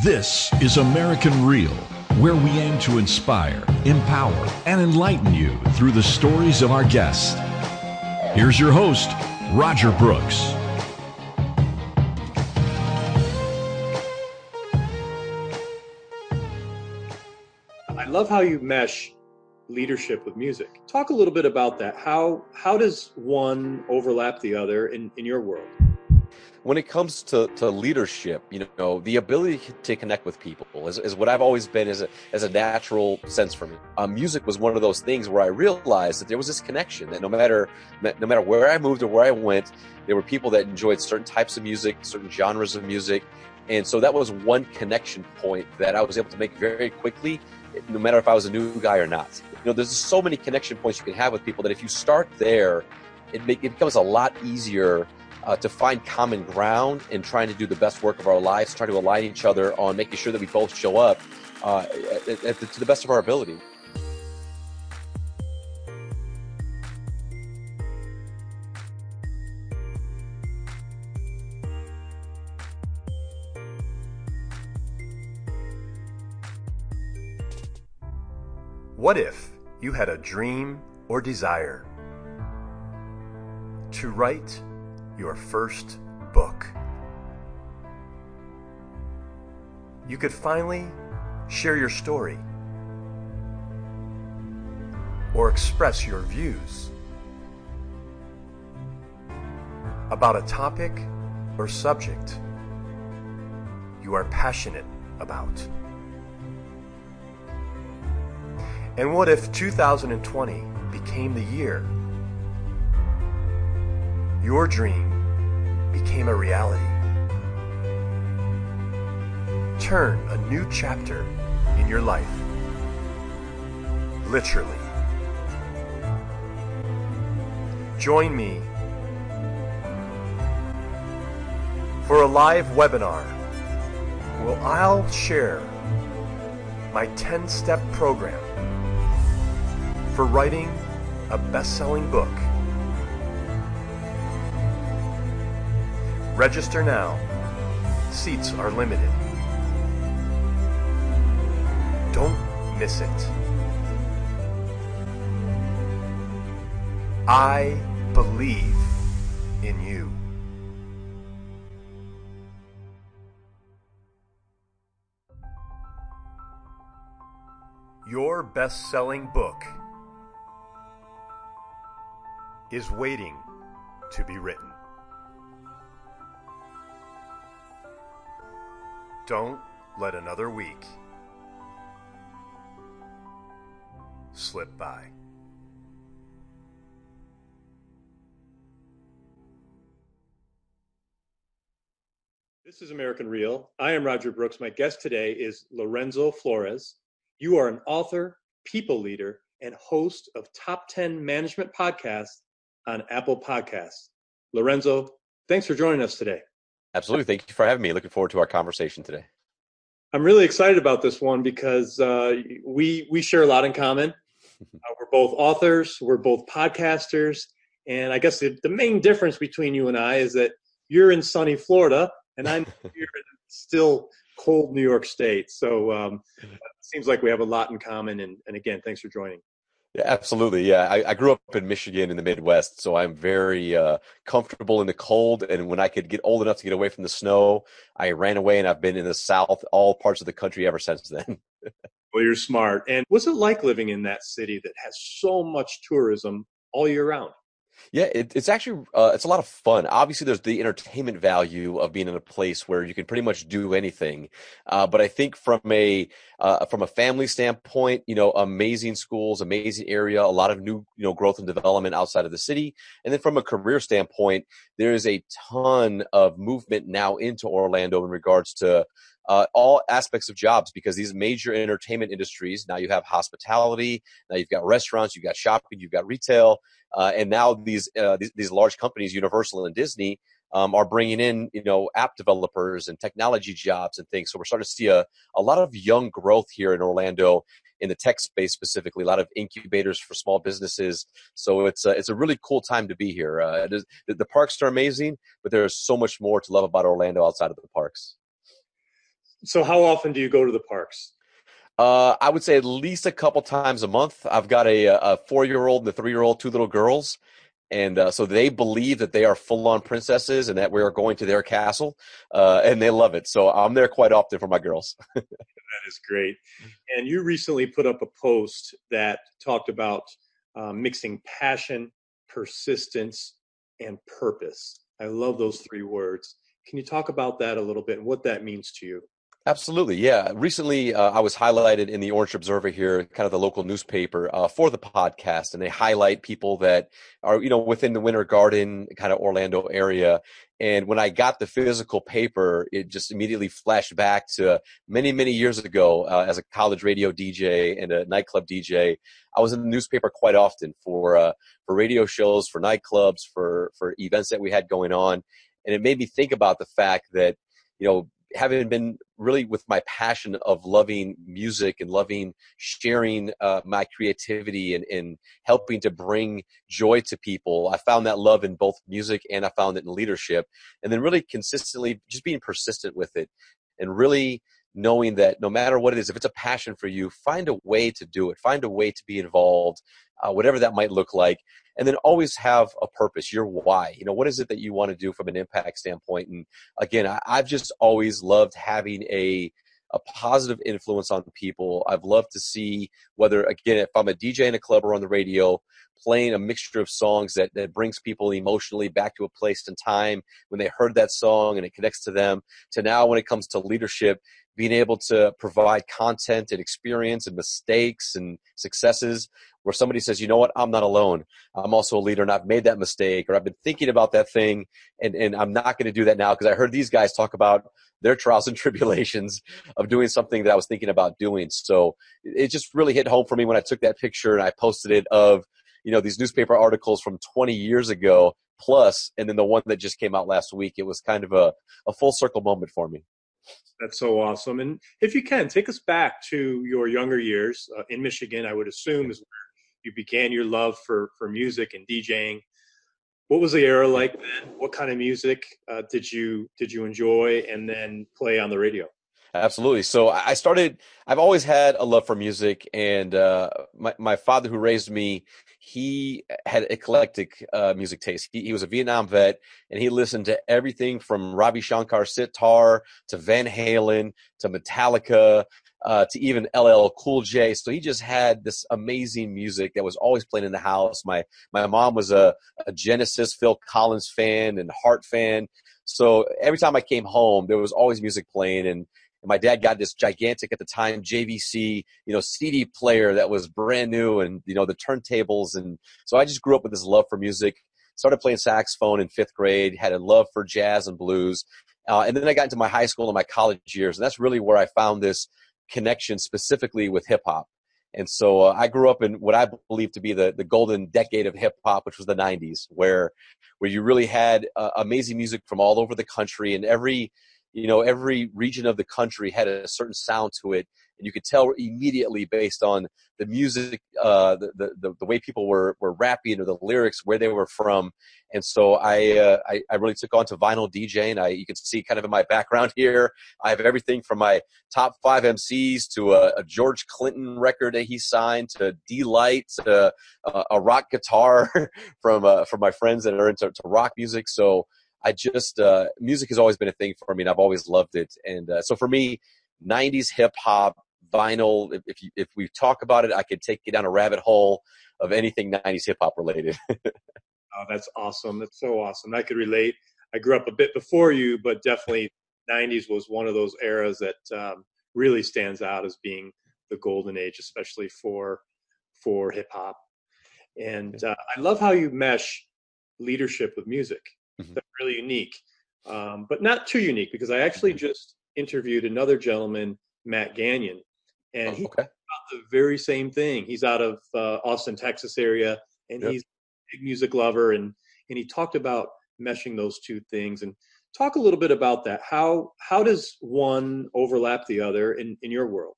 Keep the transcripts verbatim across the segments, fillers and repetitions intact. This is American Real, where we aim to inspire, empower, and enlighten you through the stories of our guests. Here's your host, Roger Brooks. I love how you mesh leadership with music. Talk a little bit about that. How how does one overlap the other in, in your world? When it comes to, to leadership, you know, the ability to connect with people is, is what I've always been as a, as a natural sense for me. Um, music was one of those things where I realized that there was this connection that no matter no matter where I moved or where I went, there were people that enjoyed certain types of music, certain genres of music. And so that was one connection point that I was able to make very quickly, no matter if I was a new guy or not. You know, there's so many connection points you can have with people that if you start there, it, make, it becomes a lot easier Uh, to find common ground and trying to do the best work of our lives, trying to align each other on making sure that we both show up uh, at, at the, to the best of our ability. What if you had a dream or desire to write your first book? You could finally share your story or express your views about a topic or subject you are passionate about. And what if two thousand twenty became the year your dream became a reality? Turn a new chapter in your life, literally. Join me for a live webinar where I'll share my ten-step program for writing a best-selling book. Register now. Seats are limited. Don't miss it. I believe in you. Your best-selling book is waiting to be written. Don't let another week slip by. This is American Real. I am Roger Brooks. My guest today is Lorenzo Flores. You are an author, people leader, and host of Top ten Management Podcasts on Apple Podcasts. Lorenzo, thanks for joining us today. Absolutely. Thank you for having me. Looking forward to our conversation today. I'm really excited about this one because uh, we we share a lot in common. Uh, we're both authors. We're both podcasters. And I guess the, the main difference between you and I is that you're in sunny Florida and I'm here in still cold New York State. So um, it seems like we have a lot in common. And, and again, thanks for joining. Yeah, absolutely. Yeah, I, I grew up in Michigan in the Midwest, so I'm very uh, comfortable in the cold. And when I could get old enough to get away from the snow, I ran away, and I've been in the South, all parts of the country ever since then. Well, you're smart. And what's it like living in that city that has so much tourism all year round? Yeah, it, it's actually, uh, it's a lot of fun. Obviously, there's the entertainment value of being in a place where you can pretty much do anything. Uh, but I think from a, uh, from a family standpoint, you know, amazing schools, amazing area, a lot of new, you know, growth and development outside of the city. And then from a career standpoint, there is a ton of movement now into Orlando in regards to Uh, all aspects of jobs, because these major entertainment industries, now you have hospitality, now you've got restaurants, you've got shopping, you've got retail, uh, and now these, uh, these these large companies, Universal and Disney, um, are bringing in, you know, app developers and technology jobs and things. So we're starting to see a, a lot of young growth here in Orlando in the tech space specifically, a lot of incubators for small businesses. So it's a, it's a really cool time to be here. Uh, it is, the parks are amazing, but there is so much more to love about Orlando outside of the parks. So how often do you go to the parks? Uh, I would say at least a couple times a month. I've got a, a four-year-old and a three-year-old, two little girls. And uh, so they believe that they are full-on princesses and that we are going to their castle, uh, and they love it. So I'm there quite often for my girls. That is great. And you recently put up a post that talked about uh, mixing passion, persistence, and purpose. I love those three words. Can you talk about that a little bit and what that means to you? Absolutely. Yeah. Recently, uh, I was highlighted in the Orange Observer here, kind of the local newspaper, uh, for the podcast. And they highlight people that are, you know, within the Winter Garden, kind of Orlando area. And when I got the physical paper, it just immediately flashed back to many, many years ago uh, as a college radio D J and a nightclub D J. I was in the newspaper quite often for, uh, for radio shows, for nightclubs, for, for events that we had going on. And it made me think about the fact that, you know, having been really with my passion of loving music and loving sharing uh, my creativity and, and helping to bring joy to people, I found that love in both music and I found it in leadership. And then really consistently just being persistent with it and really knowing that no matter what it is, if it's a passion for you, find a way to do it, find a way to be involved, uh, whatever that might look like. And then always have a purpose, your why. You know, what is it that you want to do from an impact standpoint? And again, I, I've just always loved having a a positive influence on people. I've loved to see whether, again, if I'm a D J in a club or on the radio, playing a mixture of songs that, that brings people emotionally back to a place and time when they heard that song and it connects to them, to now when it comes to leadership, being able to provide content and experience and mistakes and successes where somebody says, you know what, I'm not alone. I'm also a leader and I've made that mistake, or I've been thinking about that thing and, and I'm not going to do that now because I heard these guys talk about their trials and tribulations of doing something that I was thinking about doing. So it just really hit home for me when I took that picture and I posted it of, you know, these newspaper articles from twenty years ago plus, and then the one that just came out last week. It was kind of a, a full circle moment for me. That's so awesome. And if you can, take us back to your younger years uh, in Michigan, I would assume is where you began your love for, for music and DJing. What was the era like then? What kind of music uh, did you did you enjoy and then play on the radio? Absolutely. So I started, I've always had a love for music, and uh, my, my father who raised me, he had eclectic uh, music taste. He, he was a Vietnam vet, and he listened to everything from Ravi Shankar sitar to Van Halen to Metallica uh, to even L L Cool J. So he just had this amazing music that was always playing in the house. My, my mom was a, a Genesis Phil Collins fan and Heart fan. So every time I came home, there was always music playing, and my dad got this gigantic, at the time, J V C, you know, C D player that was brand new, and, you know, the turntables. And so I just grew up with this love for music, started playing saxophone in fifth grade, had a love for jazz and blues. Uh, and then I got into my high school and my college years. And that's really where I found this connection specifically with hip hop. And so uh, I grew up in what I believe to be the, the golden decade of hip hop, which was the nineties, where, where you really had uh, amazing music from all over the country, and every, you know, every region of the country had a certain sound to it, and you could tell immediately based on the music, uh, the, the the way people were were rapping or the lyrics, where they were from. And so I uh, I, I really took on to vinyl DJing. I you can see kind of in my background here, I have everything from my top five M Cs to a, a George Clinton record that he signed to D-Lite to a, a rock guitar from uh, from my friends that are into to rock music. So I just, uh, music has always been a thing for me, and I've always loved it. And uh, so for me, nineties hip hop, vinyl, if, if, you, if we talk about it, I could take you down a rabbit hole of anything nineties hip hop related. Oh, that's awesome. That's so awesome. I could relate. I grew up a bit before you, but definitely nineties was one of those eras that um, really stands out as being the golden age, especially for, for hip hop. And uh, I love how you mesh leadership with music. Mm-hmm. That's really unique, um, but not too unique, because I actually just interviewed another gentleman, Matt Gannon, and oh, he okay. talked about the very same thing. He's out of uh, Austin, Texas area, and yep. he's a big music lover, and, and he talked about meshing those two things. And talk a little bit about that. How how does one overlap the other in, in your world?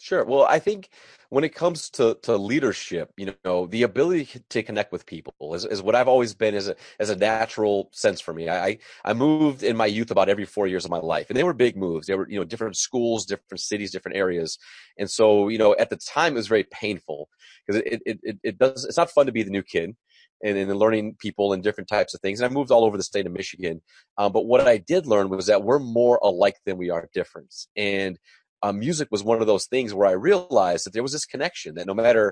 Sure. Well, I think when it comes to, to leadership, you know, the ability to connect with people is, is what I've always been as a, as a natural sense for me. I, I moved in my youth about every four years of my life, and they were big moves. They were, you know, different schools, different cities, different areas. And so, you know, at the time it was very painful because it, it, it, it does, it's not fun to be the new kid and, and learning people and different types of things. And I moved all over the state of Michigan. Um, but what I did learn was that we're more alike than we are different. And Um, music was one of those things where I realized that there was this connection that no matter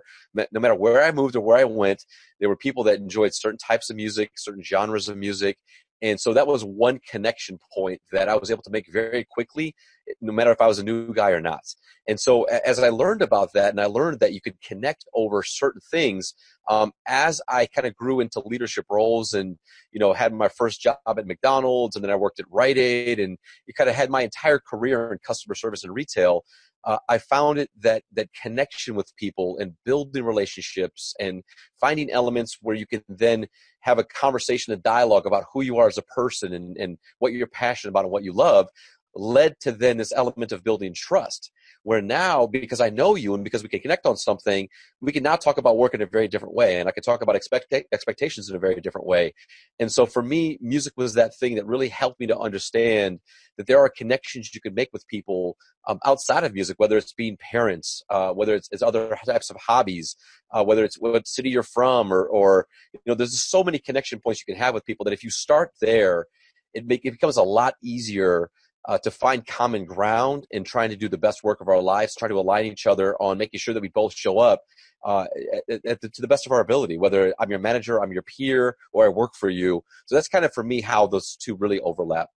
no matter where I moved or where I went, there were people that enjoyed certain types of music, certain genres of music. And so that was one connection point that I was able to make very quickly, no matter if I was a new guy or not. And so as I learned about that, and I learned that you could connect over certain things, um, as I kind of grew into leadership roles and, you know, had my first job at McDonald's, and then I worked at Rite Aid, and you kind of had my entire career in customer service and retail. Uh, I found it that that connection with people and building relationships and finding elements where you can then have a conversation, a dialogue about who you are as a person and, and what you're passionate about and what you love led to then this element of building trust, where now, because I know you and because we can connect on something, we can now talk about work in a very different way. And I can talk about expect- expectations in a very different way. And so for me, music was that thing that really helped me to understand that there are connections you can make with people um, outside of music, whether it's being parents, uh, whether it's, it's other types of hobbies, uh, whether it's what city you're from, or, or, you know, there's so many connection points you can have with people that if you start there, it, make, it becomes a lot easier Uh, to find common ground and trying to do the best work of our lives, try to align each other on making sure that we both show up uh, at, at the, to the best of our ability, whether I'm your manager, I'm your peer, or I work for you. So that's kind of, for me, how those two really overlap.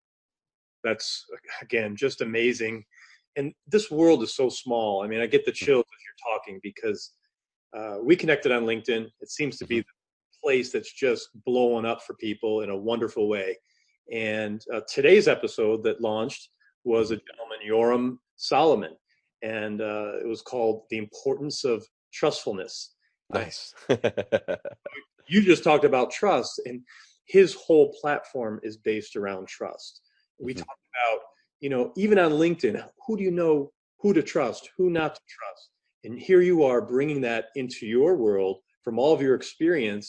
That's, again, just amazing. And this world is so small. I mean, I get the chills as you're talking, because uh, we connected on LinkedIn. It seems to be the place that's just blowing up for people in a wonderful way. And uh, today's episode that launched was a gentleman, Yoram Solomon, and uh, it was called The Importance of Trustfulness. Nice. You just talked about trust, and his whole platform is based around trust. We mm-hmm. talk about, you know, even on LinkedIn, who do you know who to trust, who not to trust? And here you are bringing that into your world from all of your experience.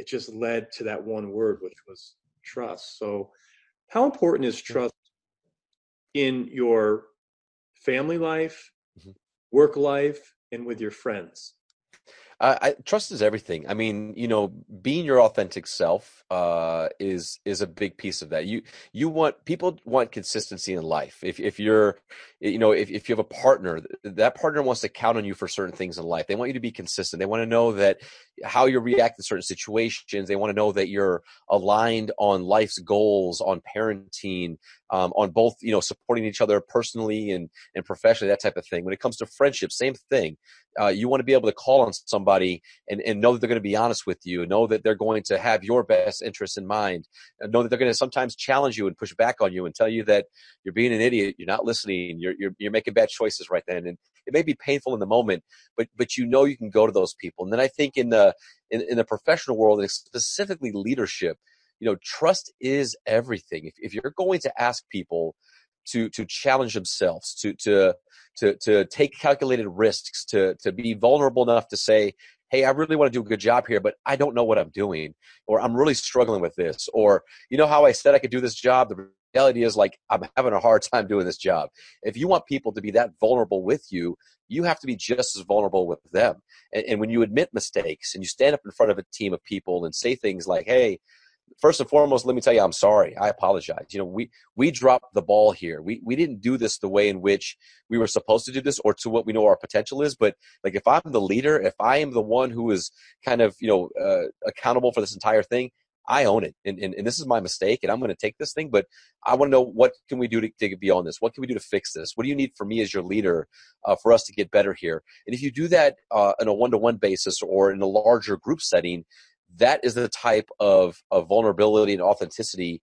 It just led to that one word, which was trust. So how important is trust in your family life, mm-hmm. work life, and with your friends? Uh, I, trust is everything. I mean, you know, being your authentic self uh, is is a big piece of that. You you want people want consistency in life. If if you're, you know, if, if you have a partner, that partner wants to count on you for certain things in life. They want you to be consistent. They want to know that how you react to certain situations. They want to know that you're aligned on life's goals, on parenting, um, on both, you know, supporting each other personally and and professionally, that type of thing. When it comes to friendship, same thing. Uh, you want to be able to call on somebody. Somebody and, and know that they're going to be honest with you, know that they're going to have your best interests in mind, and know that they're going to sometimes challenge you and push back on you and tell you that you're being an idiot, you're not listening, you're you're, you're making bad choices right then. And it may be painful in the moment, but but you know you can go to those people. And then I think in the in, in the professional world, and specifically leadership, you know, trust is everything. If if you're going to ask people to to challenge themselves, to to to to take calculated risks, to to be vulnerable enough to say, hey, I really want to do a good job here, but I don't know what I'm doing, or I'm really struggling with this, or you know how I said I could do this job, the reality is like I'm having a hard time doing this job. If you want people to be that vulnerable with you, you have to be just as vulnerable with them. And, and when you admit mistakes and you stand up in front of a team of people and say things like, hey, first and foremost, let me tell you, I'm sorry. I apologize. You know, we, we dropped the ball here. We, we didn't do this the way in which we were supposed to do this, or to what we know our potential is. But like, if I'm the leader, if I am the one who is kind of, you know, uh, accountable for this entire thing, I own it. And, and, and this is my mistake, and I'm going to take this thing, but I want to know, what can we do to, to be on this? What can we do to fix this? What do you need from me as your leader uh, for us to get better here? And if you do that uh, on a one-to-one basis or in a larger group setting, that is the type of, of vulnerability and authenticity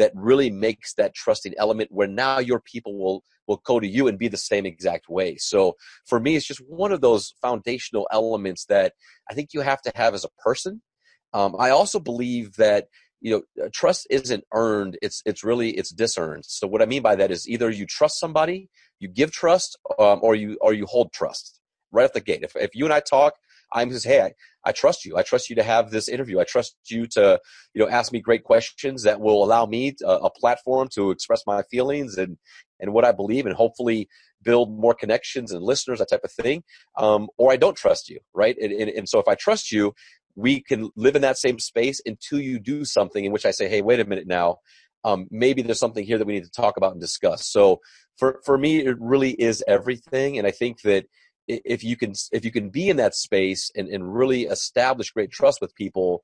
that really makes that trusting element, where now your people will, will go to you and be the same exact way. So for me, it's just one of those foundational elements that I think you have to have as a person. Um, I also believe that, you know, trust isn't earned. It's, it's really, it's disearned. So what I mean by that is either you trust somebody, you give trust um, or you or you hold trust right off the gate. If if you and I talk, I'm just, hey, I, I trust you. I trust you to have this interview. I trust you to, you know, ask me great questions that will allow me to, a platform to express my feelings and, and what I believe, and hopefully build more connections and listeners, that type of thing. Um, or I don't trust you, right? And, and, and so if I trust you, we can live in that same space until you do something in which I say, hey, wait a minute now. Um, maybe there's something here that we need to talk about and discuss. So for, for me, it really is everything. And I think that if you can, if you can be in that space and, and really establish great trust with people,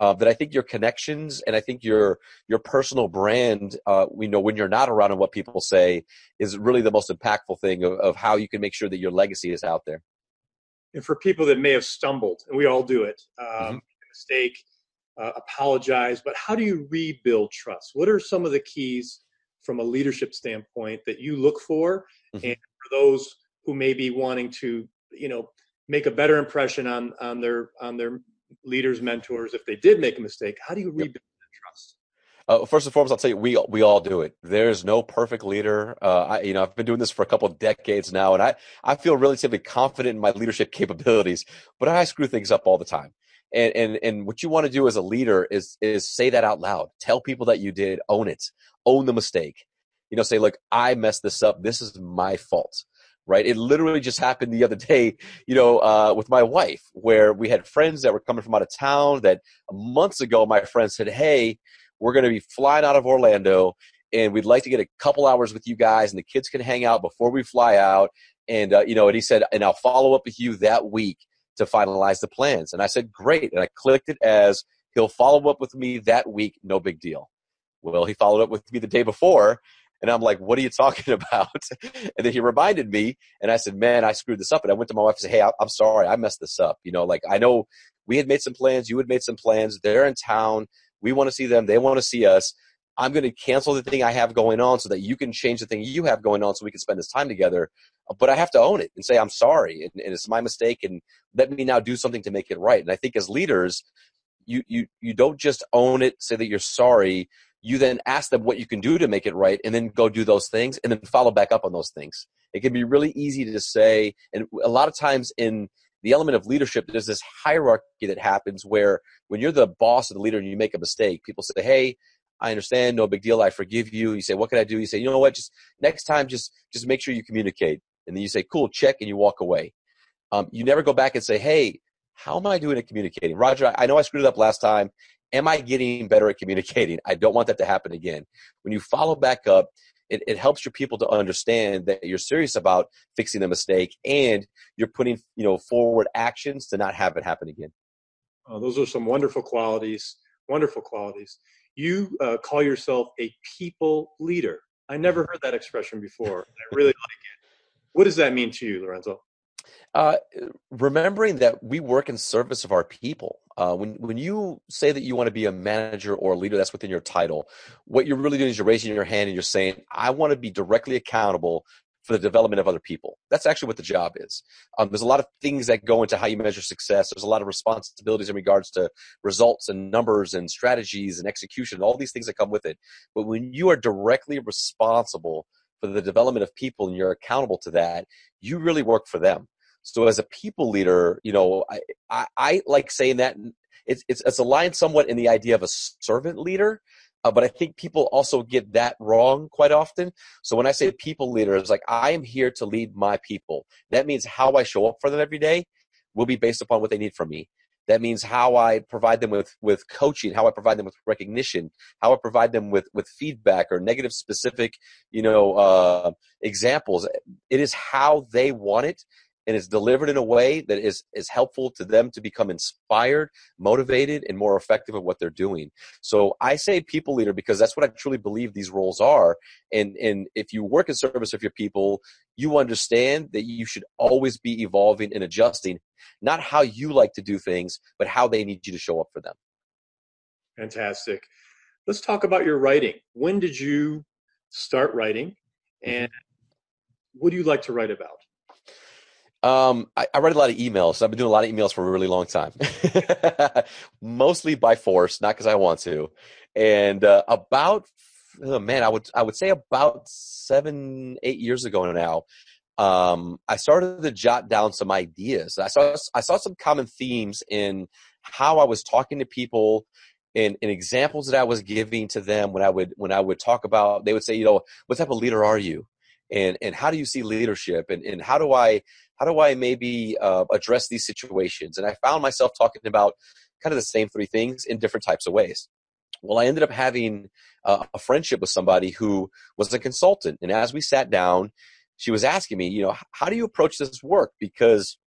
uh, that I think your connections and I think your, your personal brand, uh, we know when you're not around and what people say is really the most impactful thing of, of how you can make sure that your legacy is out there. And for people that may have stumbled, and we all do it, um, mm-hmm. mistake, uh, apologize, but how do you rebuild trust? What are some of the keys from a leadership standpoint that you look for? Mm-hmm. And for those who may be wanting to, you know, make a better impression on on their on their leaders, mentors, if they did make a mistake, how do you rebuild yep. that trust? Uh, first and foremost, I'll tell you, we we all do it. There's no perfect leader. Uh, I, you know, I've been doing this for a couple of decades now, and I I feel relatively confident in my leadership capabilities, but I screw things up all the time. And and and what you want to do as a leader is is say that out loud. Tell people that you did. Own it. Own the mistake. You know, say, look, I messed this up. This is my fault. Right. It literally just happened the other day, you know, uh, with my wife, where we had friends that were coming from out of town that months ago, my friend said, hey, we're going to be flying out of Orlando and we'd like to get a couple hours with you guys and the kids can hang out before we fly out. And, uh, you know, and he said, and I'll follow up with you that week to finalize the plans. And I said, great. And I clicked it as he'll follow up with me that week. No big deal. Well, he followed up with me the day before. And I'm like, what are you talking about? And then he reminded me, and I said, man, I screwed this up. And I went to my wife and said, hey, I'm sorry. I messed this up. You know, like, I know we had made some plans. You had made some plans. They're in town. We want to see them. They want to see us. I'm going to cancel the thing I have going on so that you can change the thing you have going on so we can spend this time together. But I have to own it and say, I'm sorry. And, and it's my mistake. And let me now do something to make it right. And I think as leaders, you you you don't just own it, say that you're sorry. You then ask them what you can do to make it right and then go do those things and then follow back up on those things. It can be really easy to say, and a lot of times in the element of leadership, there's this hierarchy that happens where when you're the boss or the leader and you make a mistake, people say, hey, I understand, no big deal, I forgive you. You say, what can I do? You say, you know what, just next time, just just make sure you communicate. And then you say, cool, check, and you walk away. Um, you never go back and say, hey, how am I doing at communicating? Roger, I know I screwed it up last time. Am I getting better at communicating? I don't want that to happen again. When you follow back up, it, it helps your people to understand that you're serious about fixing the mistake and you're putting, you know, forward actions to not have it happen again. Oh, those are some wonderful qualities, wonderful qualities. You uh, call yourself a people leader. I never heard that expression before. I really like it. What does that mean to you, Lorenzo? Uh, remembering that we work in service of our people. Uh, when, when you say that you want to be a manager or a leader, that's within your title. What you're really doing is you're raising your hand and you're saying, I want to be directly accountable for the development of other people. That's actually what the job is. Um, there's a lot of things that go into how you measure success. There's a lot of responsibilities in regards to results and numbers and strategies and execution, all these things that come with it. But when you are directly responsible for the development of people and you're accountable to that, you really work for them. So as a people leader, you know, I, I, I like saying that it's, it's, it's aligned somewhat in the idea of a servant leader, uh, but I think people also get that wrong quite often. So when I say people leader, it's like, I am here to lead my people. That means how I show up for them every day will be based upon what they need from me. That means how I provide them with, with coaching, how I provide them with recognition, how I provide them with, with feedback or negative specific, you know, uh, examples. It is how they want it. And it's delivered in a way that is, is helpful to them to become inspired, motivated, and more effective at what they're doing. So I say people leader because that's what I truly believe these roles are. And, and if you work in service of your people, you understand that you should always be evolving and adjusting, not how you like to do things, but how they need you to show up for them. Fantastic. Let's talk about your writing. When did you start writing? And what do you like to write about? Um, I, I write a lot of emails. So I've been doing a lot of emails for a really long time, mostly by force, not because I want to. And uh, about oh man, I would I would say about seven, eight years ago now, um, I started to jot down some ideas. I saw I saw some common themes in how I was talking to people, and, and examples that I was giving to them when I would when I would talk about. They would say, you know, what type of leader are you, and and how do you see leadership, and and how do I how do I maybe uh, address these situations? And I found myself talking about kind of the same three things in different types of ways. Well, I ended up having uh, a friendship with somebody who was a consultant. And as we sat down, she was asking me, you know, how do you approach this work? Because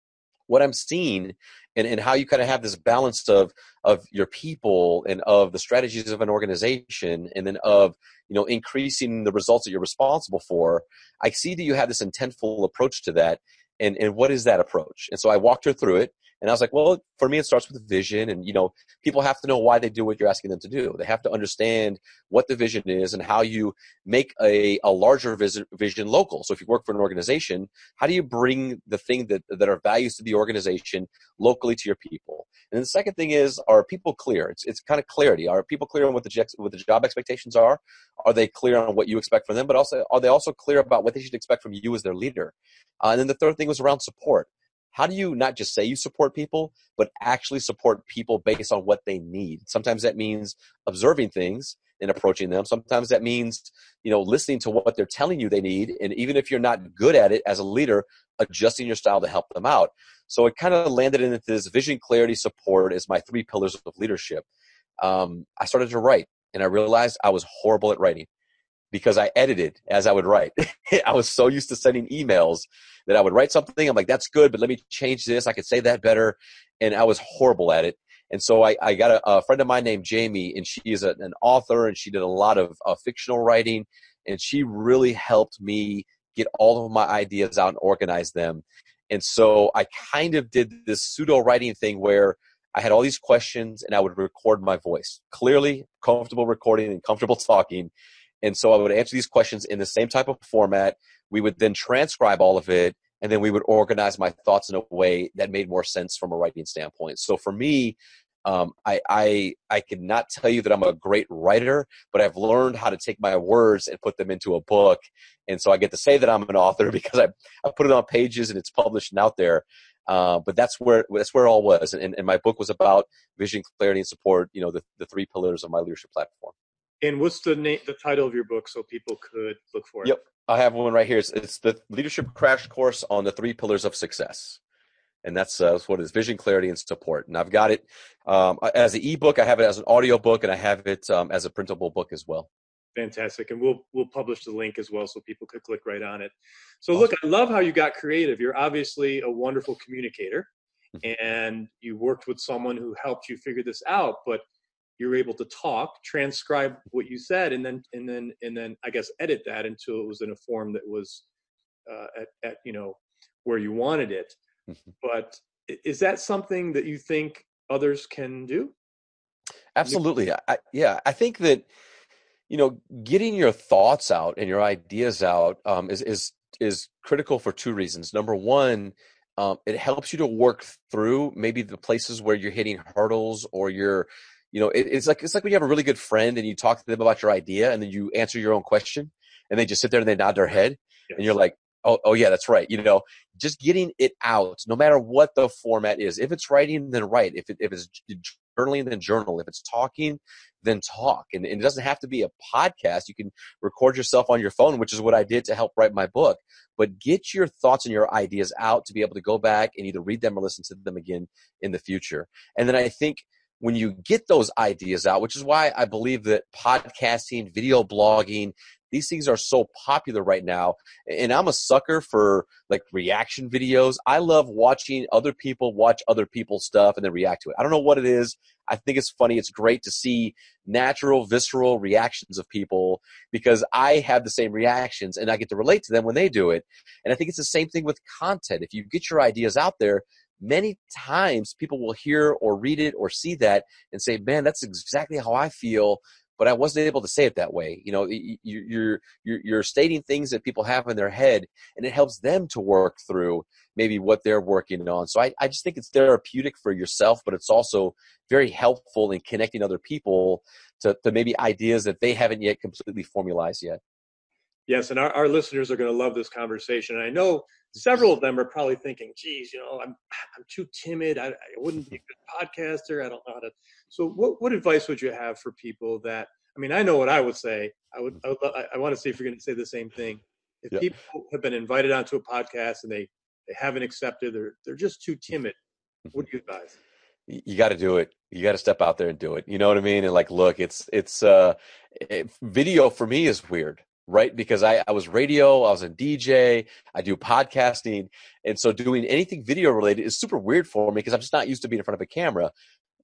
what I'm seeing and, and how you kind of have this balance of, of your people and of the strategies of an organization, and then of, you know, increasing the results that you're responsible for, I see that you have this intentful approach to that. And, and what is that approach? And so I walked her through it. And I was like, well, for me, it starts with vision. And, you know, people have to know why they do what you're asking them to do. They have to understand what the vision is and how you make a, a larger vision local. So if you work for an organization, how do you bring the thing that, that are values to the organization locally to your people? And then the second thing is, are people clear? It's, it's kind of clarity. Are people clear on what the, what the job expectations are? Are they clear on what you expect from them? But also, are they also clear about what they should expect from you as their leader? Uh, and then the third thing was around support. How do you not just say you support people, but actually support people based on what they need? Sometimes that means observing things and approaching them. Sometimes that means, you know, listening to what they're telling you they need. And even if you're not good at it as a leader, adjusting your style to help them out. So it kind of landed into this vision, clarity, support as my three pillars of leadership. Um, I started to write, and I realized I was horrible at writing, because I edited as I would write. I was so used to sending emails that I would write something. I'm like, that's good, but let me change this. I could say that better. And I was horrible at it. And so I, I got a, a friend of mine named Jamie, and she is a, an author, and she did a lot of uh, fictional writing. And she really helped me get all of my ideas out and organize them. And so I kind of did this pseudo writing thing where I had all these questions, and I would record my voice. Clearly comfortable recording and comfortable talking. And so I would answer these questions in the same type of format. We would then transcribe all of it, and then we would organize my thoughts in a way that made more sense from a writing standpoint. So for me, um, I, I I cannot tell you that I'm a great writer, but I've learned how to take my words and put them into a book. And so I get to say that I'm an author because I, I put it on pages and it's published and out there. Uh, but that's where that's where it all was. And, and my book was about vision, clarity, and support, you know, the, the three pillars of my leadership platform. And what's the name, the title of your book, so people could look for it? Yep, I have one right here. It's, it's the Leadership Crash Course on the Three Pillars of Success, and that's, uh, that's what it is: vision, clarity, and support. And I've got it um, as an ebook. I have it as an audio book, and I have it um, as a printable book as well. Fantastic, and we'll we'll publish the link as well, so people could click right on it. So awesome. Look, I love how you got creative. You're obviously a wonderful communicator, and you worked with someone who helped you figure this out, but you're able to talk, transcribe what you said, and then and then and then I guess edit that until it was in a form that was uh, at, at you know where you wanted it. Mm-hmm. But is that something that you think others can do? Absolutely, I, yeah. I think that you know getting your thoughts out and your ideas out um, is is is critical for two reasons. Number one, um, it helps you to work through maybe the places where you're hitting hurdles, or you're You know, it, it's like it's like when you have a really good friend and you talk to them about your idea, and then you answer your own question, and they just sit there and they nod their head. Yes. And you're like, oh, oh yeah, that's right. You know, just getting it out, no matter what the format is. If it's writing, then write. If it, if it's journaling, then journal. If it's talking, then talk. And, and it doesn't have to be a podcast. You can record yourself on your phone, which is what I did to help write my book. But get your thoughts and your ideas out to be able to go back and either read them or listen to them again in the future. And then I think, when you get those ideas out, which is why I believe that podcasting, video blogging, these things are so popular right now. And I'm a sucker for like reaction videos. I love watching other people watch other people's stuff and then react to it. I don't know what it is. I think it's funny. It's great to see natural, visceral reactions of people, because I have the same reactions and I get to relate to them when they do it. And I think it's the same thing with content. If you get your ideas out there, many times people will hear or read it or see that and say, man, that's exactly how I feel. but I wasn't able to say it that way. You know, you, you're, you're, you're stating things that people have in their head, and it helps them to work through maybe what they're working on. So I, I just think it's therapeutic for yourself, but it's also very helpful in connecting other people to, to maybe ideas that they haven't yet completely formalized yet. Yes, and our, our listeners are going to love this conversation. And I know several of them are probably thinking, geez, you know, I'm I'm too timid. I, I wouldn't be a good podcaster. I don't know how to. So what, what advice would you have for people that, I mean, I know what I would say. I would. I, would, I want to see if you're going to say the same thing. If yeah. people have been invited onto a podcast and they, they haven't accepted, they're, they're just too timid, what do you advise? You got to do it. You got to step out there and do it. You know what I mean? And like, look, it's, it's uh, it, video for me is weird. Right? Because I, I was radio, I was a D J, I do podcasting. And so doing anything video related is super weird for me because I'm just not used to being in front of a camera.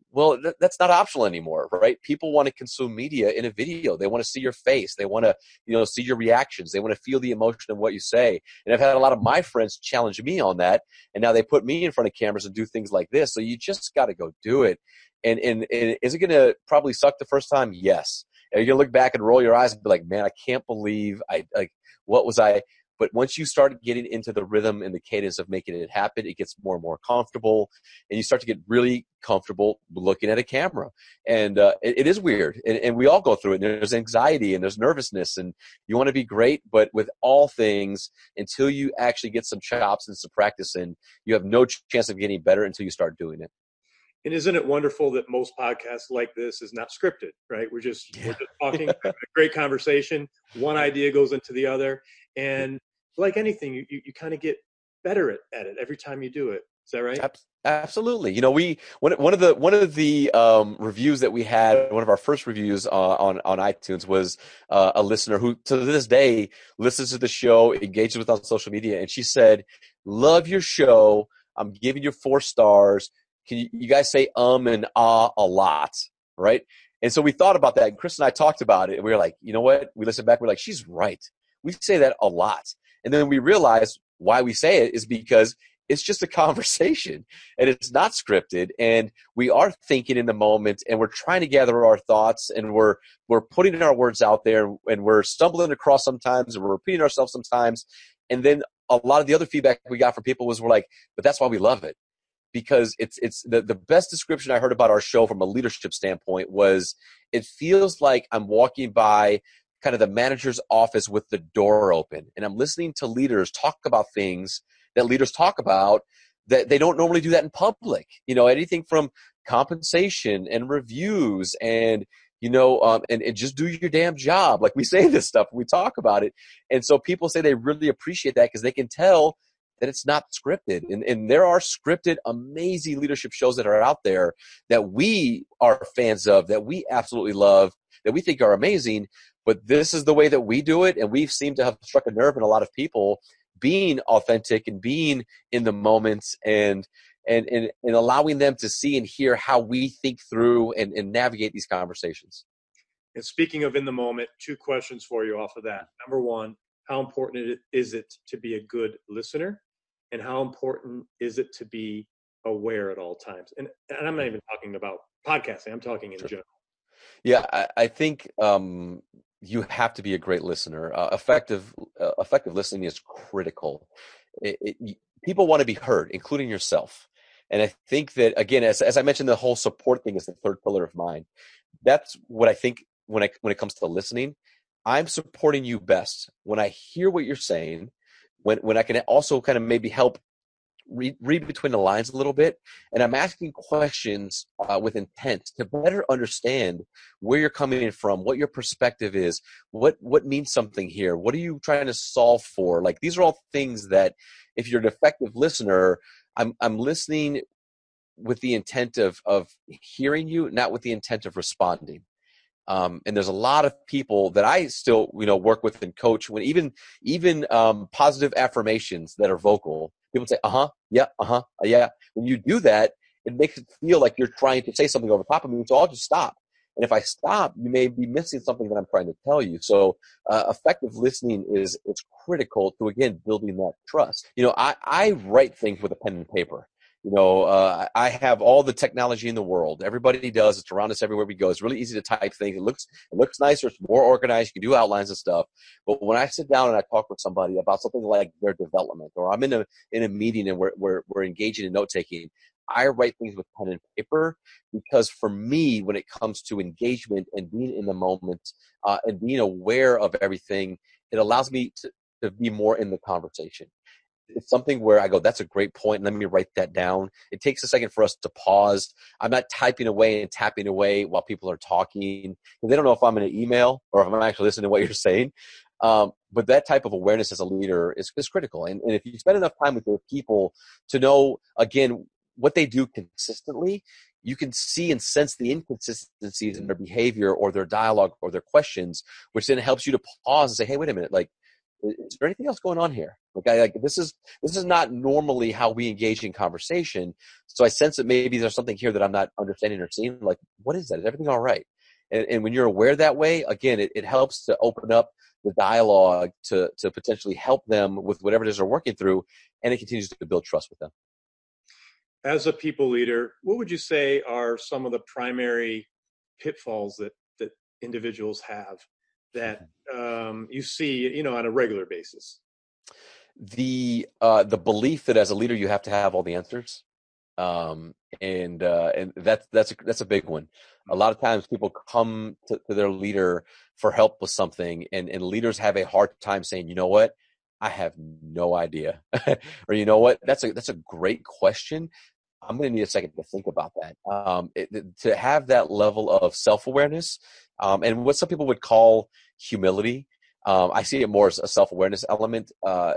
Well, th- that's not optional anymore, right? People want to consume media in a video. They want to see your face. They want to, you know, see your reactions. They want to feel the emotion of what you say. And I've had a lot of my friends challenge me on that. And now they put me in front of cameras and do things like this. So you just got to go do it. And, and, and is it going to probably suck the first time? Yes. You're going to look back and roll your eyes and be like, man, I can't believe I, like, what was I? But once you start getting into the rhythm and the cadence of making it happen, it gets more and more comfortable, and you start to get really comfortable looking at a camera. And uh, it, it is weird, and, and we all go through it. And there's anxiety and there's nervousness, and you want to be great, but with all things, until you actually get some chops and some practice in, you have no chance of getting better until you start doing it. And isn't it wonderful that most podcasts like this is not scripted, right? We're just, yeah. we're just talking, a great conversation. One idea goes into the other. And like anything, you, you, you kind of get better at, at it every time you do it. Is that right? Absolutely. You know, we one, one of the one of the um, reviews that we had, one of our first reviews uh, on on iTunes was uh, a listener who to this day listens to the show, engages with us on social media, and she said, "Love your show. I'm giving you four stars. Can you, you guys say um and ah a lot, right?" And so we thought about that, and Chris and I talked about it, and we were like, you know what? We listened back, we're like, she's right. We say that a lot. And then we realized why we say it is because it's just a conversation, and it's not scripted, and we are thinking in the moment, and we're trying to gather our thoughts, and we're we're putting our words out there, and we're stumbling across sometimes, and we're repeating ourselves sometimes. And then a lot of the other feedback we got from people was we're like, but that's why we love it. Because it's it's the, the best description I heard about our show from a leadership standpoint was it feels like I'm walking by kind of the manager's office with the door open, and I'm listening to leaders talk about things that leaders talk about that they don't normally do that in public. You know, anything from compensation and reviews and, you know, um, and, and just do your damn job. Like, we say this stuff, we talk about it. And so people say they really appreciate that because they can tell that it's not scripted. And, and there are scripted, amazing leadership shows that are out there that we are fans of, that we absolutely love, that we think are amazing. But this is the way that we do it. And we've seemed to have struck a nerve in a lot of people, being authentic and being in the moments and and and, and allowing them to see and hear how we think through and, and navigate these conversations. And speaking of in the moment, two questions for you off of that. Number one, how important is it to be a good listener? And how important is it to be aware at all times? And, and I'm not even talking about podcasting. I'm talking in sure. general. Yeah, I, I think um, you have to be a great listener. Uh, effective uh, effective listening is critical. It, it, people want to be heard, including yourself. And I think that, again, as, as I mentioned, the whole support thing is the third pillar of mine. That's what I think when I when it comes to listening. I'm supporting you best when I hear what you're saying, when when I can also kind of maybe help read, read between the lines a little bit. And I'm asking questions uh, with intent to better understand where you're coming from, what your perspective is, what what means something here, what are you trying to solve for? Like, these are all things that if you're an effective listener, I'm I'm listening with the intent of of hearing you, not with the intent of responding. Um, and there's a lot of people that I still, you know, work with and coach when even, even, um, positive affirmations that are vocal, people say, uh-huh, yeah, uh-huh, yeah. When you do that, it makes it feel like you're trying to say something over top of me. So I'll just stop. And if I stop, you may be missing something that I'm trying to tell you. So, uh, effective listening is, it's critical to, again, building that trust. You know, I, I write things with a pen and paper. You know, uh, I have all the technology in the world. Everybody does. It's around us everywhere we go. It's really easy to type things. It looks it looks nicer. It's more organized. You can do outlines and stuff. But when I sit down and I talk with somebody about something like their development, or I'm in a in a meeting and we're we're, we're engaging in note taking, I write things with pen and paper, because for me, when it comes to engagement and being in the moment uh, and being aware of everything, it allows me to, to be more in the conversation. It's something where I go, that's a great point. Let me write that down. It takes a second for us to pause. I'm not typing away and tapping away while people are talking. They don't know if I'm in an email or if I'm actually listening to what you're saying. Um, but that type of awareness as a leader is, is critical. And, and if you spend enough time with your people to know, again, what they do consistently, you can see and sense the inconsistencies in their behavior or their dialogue or their questions, which then helps you to pause and say, hey, wait a minute, like, is there anything else going on here? Like, I, like this is this is not normally how we engage in conversation. So I sense that maybe there's something here that I'm not understanding or seeing. Like, what is that? Is everything all right? And, and when you're aware that way, again, it, it helps to open up the dialogue to to potentially help them with whatever it is they're working through, and it continues to build trust with them. As a people leader, what would you say are some of the primary pitfalls that that individuals have that um, you see, you know, on a regular basis? The uh, the belief that as a leader you have to have all the answers, um, and uh, and that's that's a, that's a big one. A lot of times people come to, to their leader for help with something, and, and leaders have a hard time saying, you know what, I have no idea, or you know what, that's a that's a great question. I'm going to need a second to think about that. Um, it, to have that level of self-awareness, um, and what some people would call humility. Um, I see it more as a self-awareness element. Uh,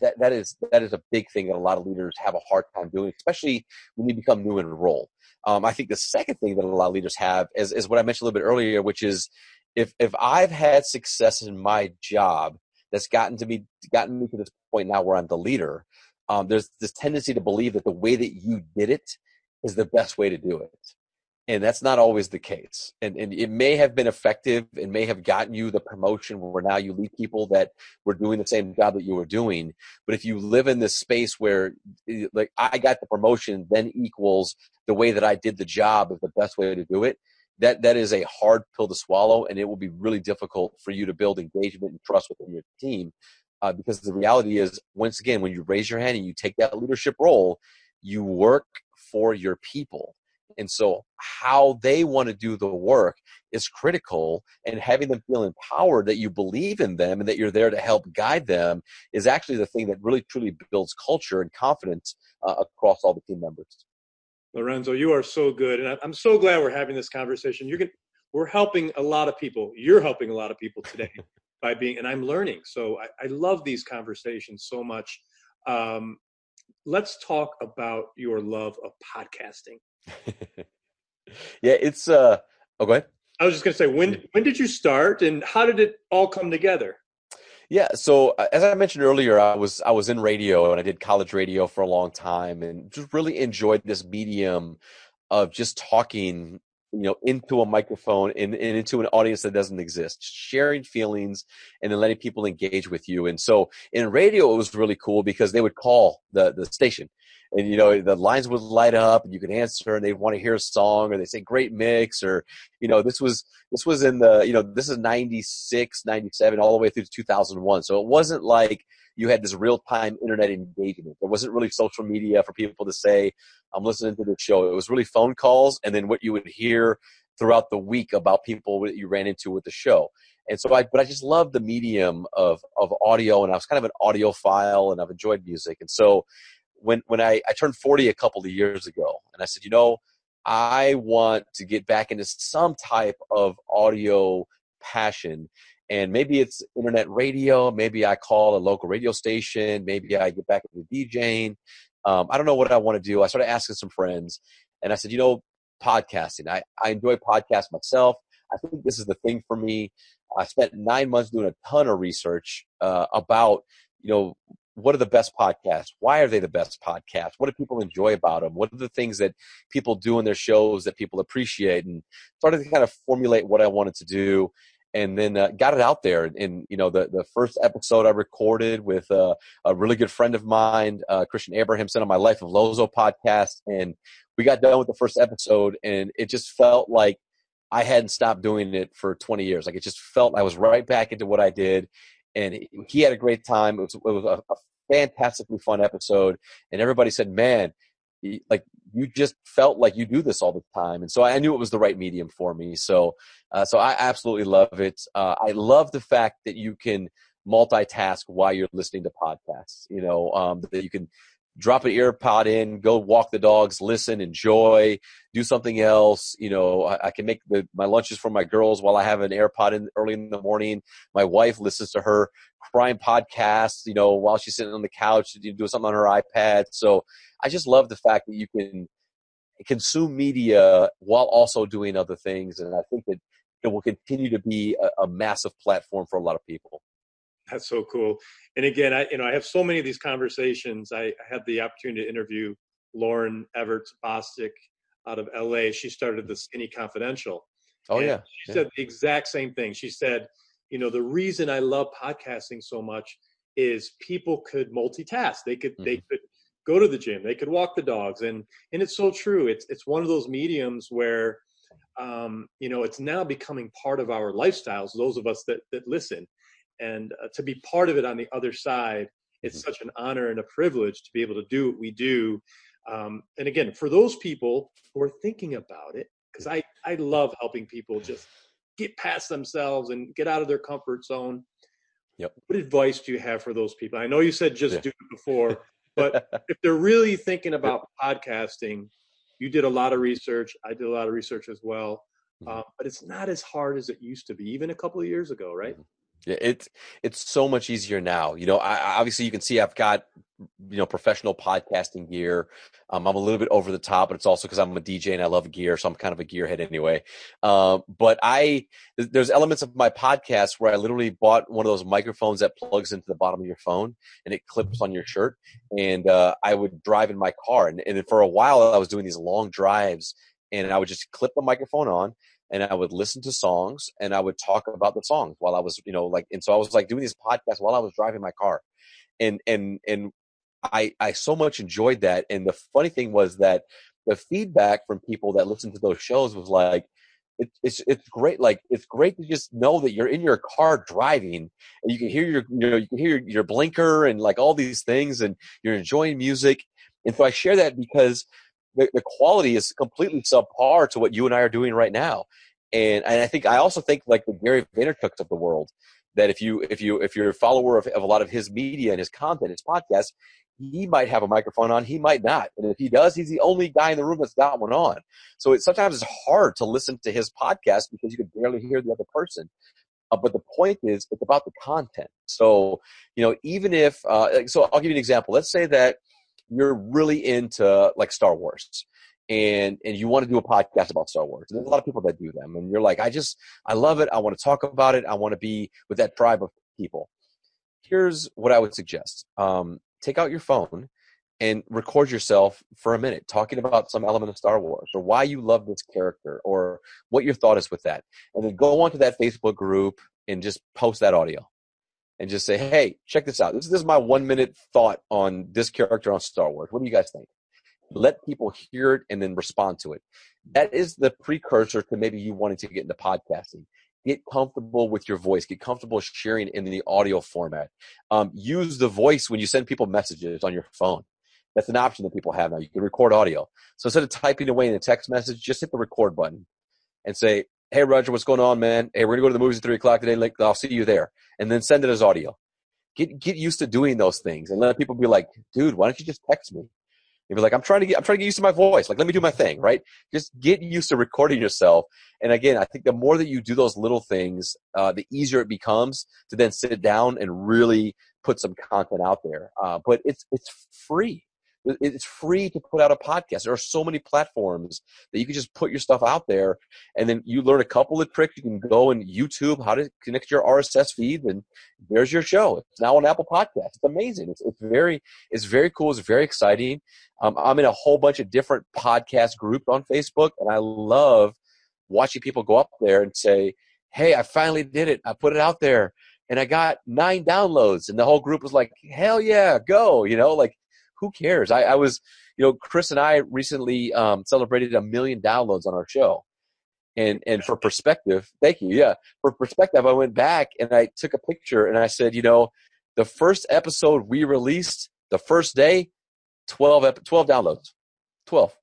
that, that is, that is a big thing that a lot of leaders have a hard time doing, especially when you become new in a role. Um, I think the second thing that a lot of leaders have is, is what I mentioned a little bit earlier, which is if, if I've had success in my job that's gotten to me, gotten me to this point now where I'm the leader, Um, there's this tendency to believe that the way that you did it is the best way to do it. And that's not always the case. And, and it may have been effective and may have gotten you the promotion where now you lead people that were doing the same job that you were doing. But if you live in this space where, like, I got the promotion then equals the way that I did the job is the best way to do it, that that is a hard pill to swallow, and it will be really difficult for you to build engagement and trust within your team. Uh, because the reality is, once again, when you raise your hand and you take that leadership role, you work for your people. And so how they want to do the work is critical, and having them feel empowered that you believe in them and that you're there to help guide them is actually the thing that really truly builds culture and confidence uh, across all the team members. Lorenzo, you are so good. And I'm so glad we're having this conversation. You're gonna, we're helping a lot of people. You're helping a lot of people today. By being, and I'm learning. So I, I love these conversations so much. Um, let's talk about your love of podcasting. yeah, it's, uh, oh, go ahead. I was just going to say, when, when did you start and how did it all come together? Yeah. So uh, as I mentioned earlier, I was, I was in radio and I did college radio for a long time, and just really enjoyed this medium of just talking, you know, into a microphone and, and into an audience that doesn't exist, sharing feelings and then letting people engage with you. And so in radio, it was really cool because they would call the, the station, and, you know, the lines would light up and you could answer, and they'd want to hear a song, or they say, great mix, or, you know, this was, this was in the, you know, this is ninety-six, ninety-seven, all the way through to two thousand one. So it wasn't like you had this real time internet engagement. There wasn't really social media for people to say, I'm listening to the show. It was really phone calls, and then what you would hear throughout the week about people that you ran into with the show. And so I, but I just love the medium of, of audio, and I was kind of an audiophile, and I've enjoyed music. And so when, when I, I turned forty a couple of years ago, and I said, you know, I want to get back into some type of audio passion. And maybe it's internet radio. Maybe I call a local radio station. Maybe I get back into DJing. Um, I don't know what I want to do. I started asking some friends, and I said, you know, podcasting. I, I enjoy podcasts myself. I think this is the thing for me. I spent nine months doing a ton of research uh, about, you know, what are the best podcasts? Why are they the best podcasts? What do people enjoy about them? What are the things that people do in their shows that people appreciate? And started to kind of formulate what I wanted to do. and then uh, got it out there. And, and you know, the, the first episode I recorded with uh, a really good friend of mine, uh, Christian Abrahamson, on my Life of Lozo podcast. And we got done with the first episode, and it just felt like I hadn't stopped doing it for twenty years. Like, it just felt I was right back into what I did. And he had a great time. It was, it was a, a fantastically fun episode. And everybody said, man, like, you just felt like you do this all the time. And so I knew it was the right medium for me. So, uh, so I absolutely love it. Uh, I love the fact that you can multitask while you're listening to podcasts, you know, um, that you can drop an ear pod in, go walk the dogs, listen, enjoy, do something else. You know, I, I can make the, my lunches for my girls while I have an AirPod in early in the morning. My wife listens to her crime podcasts, you know, while she's sitting on the couch, doing something on her iPad. So I just love the fact that you can consume media while also doing other things. And I think that it will continue to be a, a massive platform for a lot of people. That's so cool. And again, I, you know, I have so many of these conversations. I had the opportunity to interview Lauren Everts Bostick out of L A. She started the Skinny Confidential. Oh, and yeah. She yeah. said the exact same thing. She said, you know, the reason I love podcasting so much is people could multitask. They could, mm-hmm. they could go to the gym. They could walk the dogs. And, and it's so true. It's, it's one of those mediums where, um, you know, it's now becoming part of our lifestyles, those of us that, that listen. And uh, to be part of it on the other side, it's such an honor and a privilege to be able to do what we do. Um, and again, for those people who are thinking about it, because I, I love helping people just get past themselves and get out of their comfort zone. Yep. What advice do you have for those people? I know you said just yeah. do it before, but if they're really thinking about yep. podcasting, you did a lot of research. I did a lot of research as well. Uh, but it's not as hard as it used to be, even a couple of years ago, right? Mm-hmm. Yeah, it's it's so much easier now. You know, I, obviously you can see I've got, you know, professional podcasting gear. Um, I'm a little bit over the top, but it's also because I'm a D J and I love gear, so I'm kind of a gearhead anyway. Um, but I there's elements of my podcast where I literally bought one of those microphones that plugs into the bottom of your phone and it clips on your shirt. And uh, I would drive in my car, and, and for a while I was doing these long drives, and I would just clip the microphone on. And I would listen to songs, and I would talk about the songs while I was, you know, like, and so I was like doing these podcasts while I was driving my car, and and and I I so much enjoyed that. And the funny thing was that the feedback from people that listened to those shows was like, it, it's it's great, like it's great to just know that you're in your car driving, and you can hear your, you know, you can hear your blinker and like all these things, and you're enjoying music. And so I share that because The, the quality is completely subpar to what you and I are doing right now, and and I think I also think like the Gary Vaynerchuk's of the world, that if you if you if you're a follower of, of a lot of his media and his content, his podcast, he might have a microphone on, he might not, and if he does, he's the only guy in the room that's got one on. So it sometimes it's hard to listen to his podcast because you can barely hear the other person. Uh, but the point is, it's about the content. So you know, even if uh, so, I'll give you an example. Let's say that you're really into like Star Wars and, and you want to do a podcast about Star Wars. There's a lot of people that do them, and you're like, I just, I love it. I want to talk about it. I want to be with that tribe of people. Here's what I would suggest. Um, take out your phone and record yourself for a minute talking about some element of Star Wars, or why you love this character, or what your thought is with that. And then go onto that Facebook group and just post that audio. And just say, hey, check this out. This, this is my one-minute thought on this character on Star Wars. What do you guys think? Let people hear it and then respond to it. That is the precursor to maybe you wanting to get into podcasting. Get comfortable with your voice. Get comfortable sharing in the audio format. Um, use the voice when you send people messages on your phone. That's an option that people have now. You can record audio. So instead of typing away in a text message, just hit the record button and say, hey, Roger, what's going on, man? Hey, we're going to go to the movies at three o'clock today. Like, I'll see you there. And then send it as audio. Get get used to doing those things, and let people be like, dude, why don't you just text me? And be like, I'm trying to get, I'm trying to get used to my voice. Like, let me do my thing, right? Just get used to recording yourself. And again, I think the more that you do those little things, uh, the easier it becomes to then sit down and really put some content out there. Uh, but it's it's free. It's free to put out a podcast. There are so many platforms that you can just put your stuff out there, and then you learn a couple of tricks. You can go and YouTube how to connect your R S S feed, and there's your show. It's now on Apple Podcasts. It's amazing. It's, it's very, it's very cool. It's very exciting. Um, I'm in a whole bunch of different podcast groups on Facebook, and I love watching people go up there and say, hey, I finally did it. I put it out there and I got nine downloads and the whole group was like, hell yeah, go, you know, like who cares? I, I was, you know, Chris and I recently um, celebrated a million downloads on our show. And and for perspective, thank you. Yeah. For perspective, I went back and I took a picture and I said, you know, the first episode we released, the first day, twelve, twelve downloads, twelve,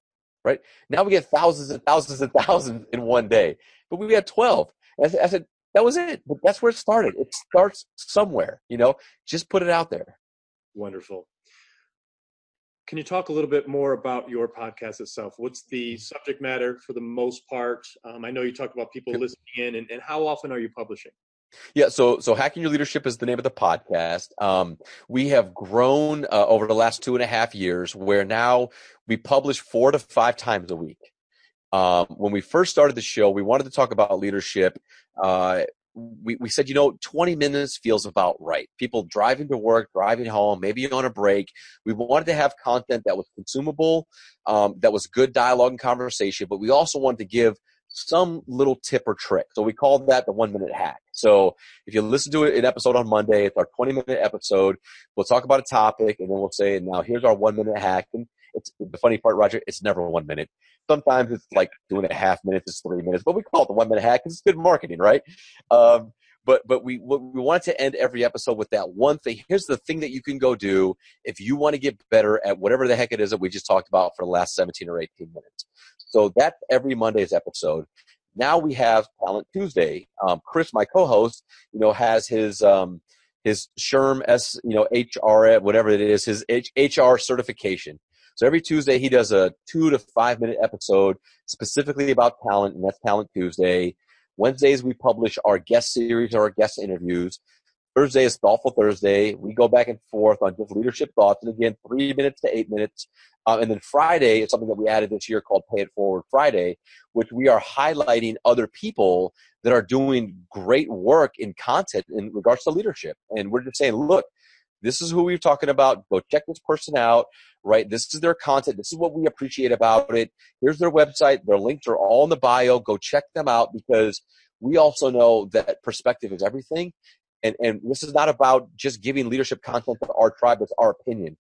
right? Now we get thousands and thousands and thousands in one day, but we had twelve. And I, th- I said, that was it. But that's where it started. It starts somewhere, you know, just put it out there. Wonderful. Can you talk a little bit more about your podcast itself? What's the subject matter for the most part? Um, I know you talk about people listening in, and, and how often are you publishing? Yeah, so so Hacking Your Leadership is the name of the podcast. Um, we have grown uh, over the last two and a half years where now we publish four to five times a week. Um, when we first started the show, we wanted to talk about leadership. Uh, we, we said, you know, twenty minutes feels about right. People driving to work, driving home, maybe on a break. We wanted to have content that was consumable, um, that was good dialogue and conversation, but we also wanted to give some little tip or trick. So we called that the one minute hack. So if you listen to an episode on Monday, it's our twenty minute episode. We'll talk about a topic and then we'll say, now here's our one minute hack. And it's the funny part, Roger, it's never one minute. Sometimes it's like two and a half minutes, it's three minutes, but we call it the one minute hack because it's good marketing, right? Um, But but we we want to end every episode with that one thing. Here's the thing that you can go do if you want to get better at whatever the heck it is that we just talked about for the last seventeen or eighteen minutes. So that's every Monday's episode. Now we have Talent Tuesday. Um, Chris, my co-host, you know, has his um, his SHRM, S, you know, H R, whatever it is, his H R certification. So every Tuesday he does a two to five minute episode specifically about talent, and that's Talent Tuesday. Wednesdays, we publish our guest series or our guest interviews. Thursday is Thoughtful Thursday. We go back and forth on just leadership thoughts. And again, three minutes to eight minutes. Um, and then Friday is something that we added this year called Pay It Forward Friday, which we are highlighting other people that are doing great work in content in regards to leadership. And we're just saying, look, this is who we're talking about. Go check this person out, right? This is their content. This is what we appreciate about it. Here's their website. Their links are all in the bio. Go check them out because we also know that perspective is everything. And, and this is not about just giving leadership content to our tribe. It's our opinion.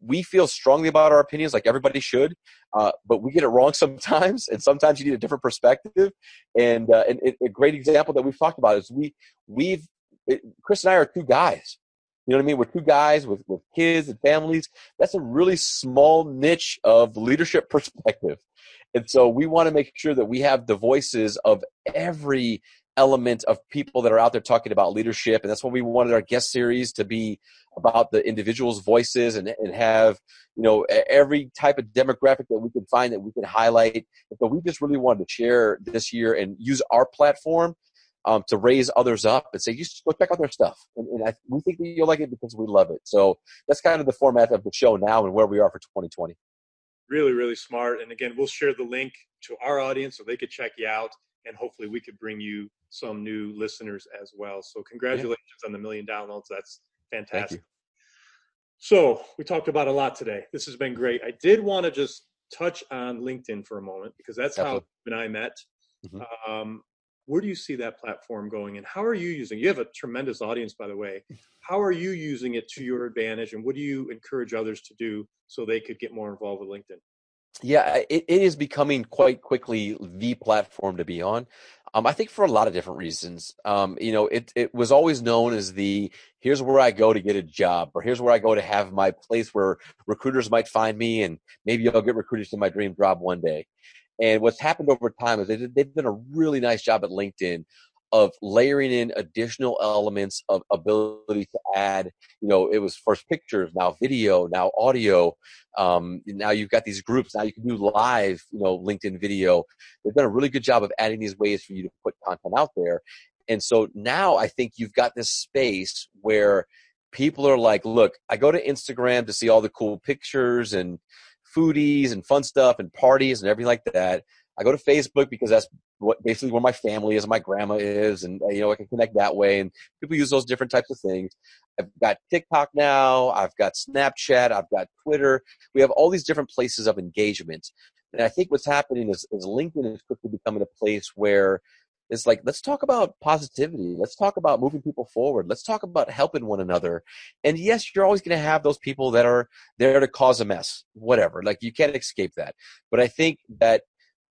We feel strongly about our opinions like everybody should, uh, but we get it wrong sometimes, and sometimes you need a different perspective. And, uh, and it, a great example that we've talked about is we, we've, it, Chris and I are two guys. You know what I mean? We're two guys with, with kids and families. That's a really small niche of leadership perspective. And so we want to make sure that we have the voices of every element of people that are out there talking about leadership. And that's why we wanted our guest series to be about the individuals' voices and, and have, you know, every type of demographic that we can find that we can highlight. But we just really wanted to share this year and use our platform Um, to raise others up and say, you should go check out their stuff. And, and I, we think that you'll like it because we love it. So that's kind of the format of the show now and where we are for twenty twenty. Really, really smart. And again, we'll share the link to our audience so they could check you out. And hopefully we could bring you some new listeners as well. So congratulations yeah. on the million downloads. That's fantastic. So we talked about a lot today. This has been great. I did want to just touch on LinkedIn for a moment because that's Definitely. how you and I met. Mm-hmm. Um, Where do you see that platform going, and how are you using it? You have a tremendous audience, by the way. How are you using it to your advantage, and what do you encourage others to do so they could get more involved with LinkedIn? Yeah, it, it is becoming quite quickly the platform to be on. Um, I think for a lot of different reasons. Um, you know, it it was always known as the here's where I go to get a job, or here's where I go to have my place where recruiters might find me, and maybe I'll get recruited to my dream job one day. And what's happened over time is they did, they've done a really nice job at LinkedIn of layering in additional elements of ability to add, you know, it was first pictures, now video, now audio. Um, now you've got these groups. Now you can do live, you know, LinkedIn video. They've done a really good job of adding these ways for you to put content out there. And so now I think you've got this space where people are like, look, I go to Instagram to see all the cool pictures and foodies and fun stuff and parties and everything like that. I go to Facebook because that's what basically where my family is, my grandma is, and you know I can connect that way. And people use those different types of things. I've got TikTok now. I've got Snapchat. I've got Twitter. We have all these different places of engagement. And I think what's happening is, is LinkedIn is quickly becoming a place where is like, let's talk about positivity. Let's talk about moving people forward. Let's talk about helping one another. And yes, you're always going to have those people that are there to cause a mess, whatever. Like, you can't escape that. But I think that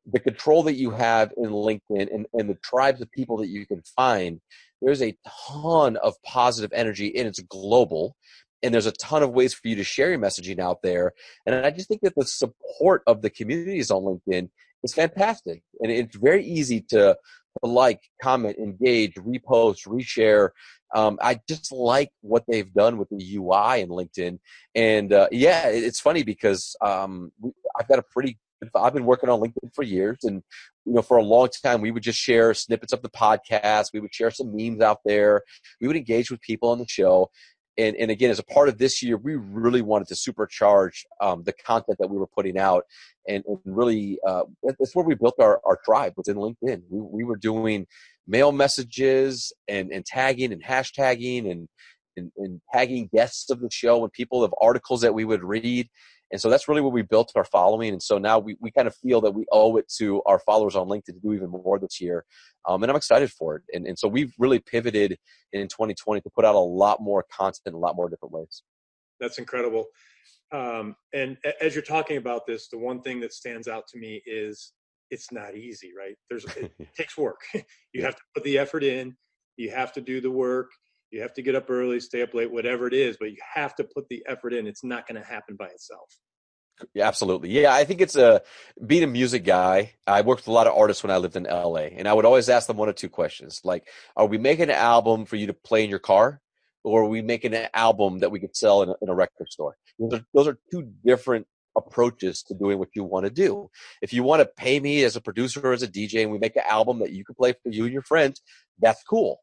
the control that you have in LinkedIn and, and the tribes of people that you can find, there's a ton of positive energy, and it's global. And there's a ton of ways for you to share your messaging out there. And I just think that the support of the communities on LinkedIn is fantastic. And it's very easy to, to like, comment, engage, repost, reshare. Um, I just like what they've done with the U I in LinkedIn. And uh, yeah, it's funny because um, I've got a pretty I've been working on LinkedIn for years, and you know, for a long time, we would just share snippets of the podcast. We would share some memes out there. We would engage with people on the show. And, and again, as a part of this year, we really wanted to supercharge um, the content that we were putting out. And, and really, uh, that's where we built our, our tribe, within LinkedIn. We, we were doing mail messages and, and tagging and hashtagging and, and, and tagging guests of the show and people of articles that we would read. And so that's really where we built our following. And so now we, we kind of feel that we owe it to our followers on LinkedIn to do even more this year. Um, and I'm excited for it. And, and so we've really pivoted in twenty twenty to put out a lot more content, a lot more different ways. That's incredible. Um, and a- as you're talking about this, the one thing that stands out to me is it's not easy, right? There's It takes work. You yeah. have to put the effort in. You have to do the work. You have to get up early, stay up late, whatever it is, but you have to put the effort in. It's not going to happen by itself. Yeah, absolutely. Yeah, I think it's a being a music guy. I worked with a lot of artists when I lived in L A, and I would always ask them one or two questions. Like, are we making an album for you to play in your car, or are we making an album that we could sell in a, in a record store? Those are, those are two different approaches to doing what you want to do. If you want to pay me as a producer or as a D J and we make an album that you can play for you and your friends, that's cool.